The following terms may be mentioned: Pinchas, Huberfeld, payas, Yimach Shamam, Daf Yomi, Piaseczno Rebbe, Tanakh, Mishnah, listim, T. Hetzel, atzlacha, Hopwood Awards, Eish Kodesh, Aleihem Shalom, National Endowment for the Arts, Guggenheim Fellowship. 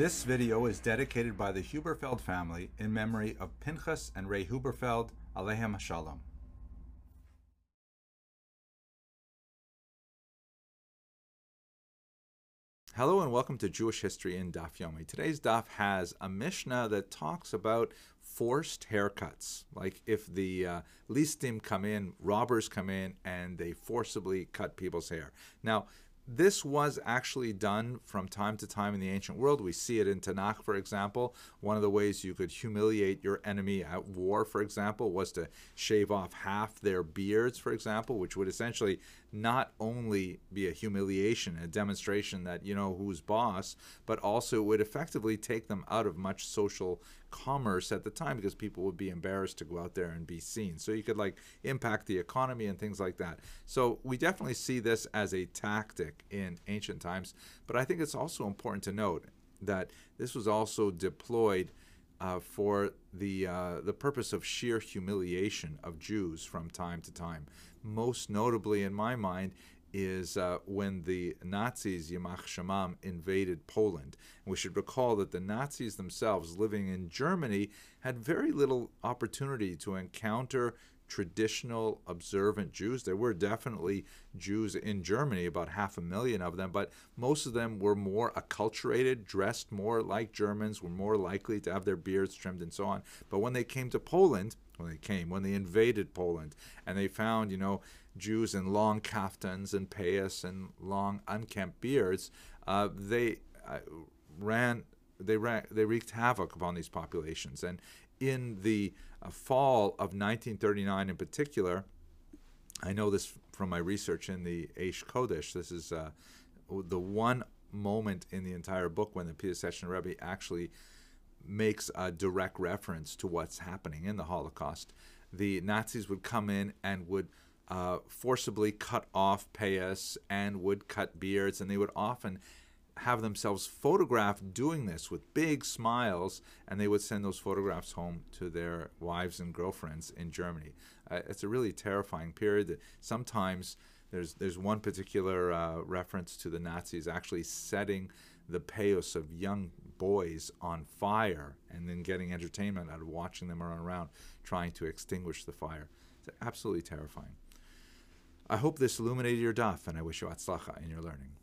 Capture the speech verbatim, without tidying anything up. This video is dedicated by the Huberfeld family in memory of Pinchas and Ray Huberfeld, Aleihem Shalom. Hello and welcome to Jewish History in Daf Yomi. Today's Daf has a Mishnah that talks about forced haircuts. Like if the uh, listim come in, robbers come in, and they forcibly cut people's hair. Now, this was actually done from time to time in the ancient world. We see it in Tanakh, for example. One of the ways you could humiliate your enemy at war, for example, was to shave off half their beards, for example, which would essentially not only be a humiliation, a demonstration that you know who's boss, but also would effectively take them out of much social commerce at the time because people would be embarrassed to go out there and be seen. So you could like impact the economy and things like that. So we definitely see this as a tactic in ancient times, but I think it's also important to note that this was also deployed Uh, for the uh, the purpose of sheer humiliation of Jews from time to time. Most notably, in my mind, is uh, when the Nazis, Yimach Shamam, invaded Poland. And we should recall that the Nazis themselves, living in Germany, had very little opportunity to encounter traditional observant Jews. There were definitely Jews in Germany, about half a million of them, but most of them were more acculturated, dressed more like Germans, were more likely to have their beards trimmed and so on. But when they came to Poland, when they came, when they invaded Poland, and they found, you know, Jews in long kaftans and payas and long unkempt beards, uh, they uh, ran, they ran, they wreaked havoc upon these populations. And in the uh, fall of nineteen thirty-nine in particular, I know this from my research in the Eish Kodesh, this is uh, the one moment in the entire book when the Piaseczno Rebbe actually makes a direct reference to what's happening in the Holocaust. The Nazis would come in and would uh, forcibly cut off payas and would cut beards, and they would often have themselves photographed doing this with big smiles, and they would send those photographs home to their wives and girlfriends in Germany. Uh, it's a really terrifying period. That sometimes there's there's one particular uh, reference to the Nazis actually setting the payos of young boys on fire and then getting entertainment out of watching them run around trying to extinguish the fire. It's absolutely terrifying. I hope this illuminated your daf, and I wish you atzlacha in your learning.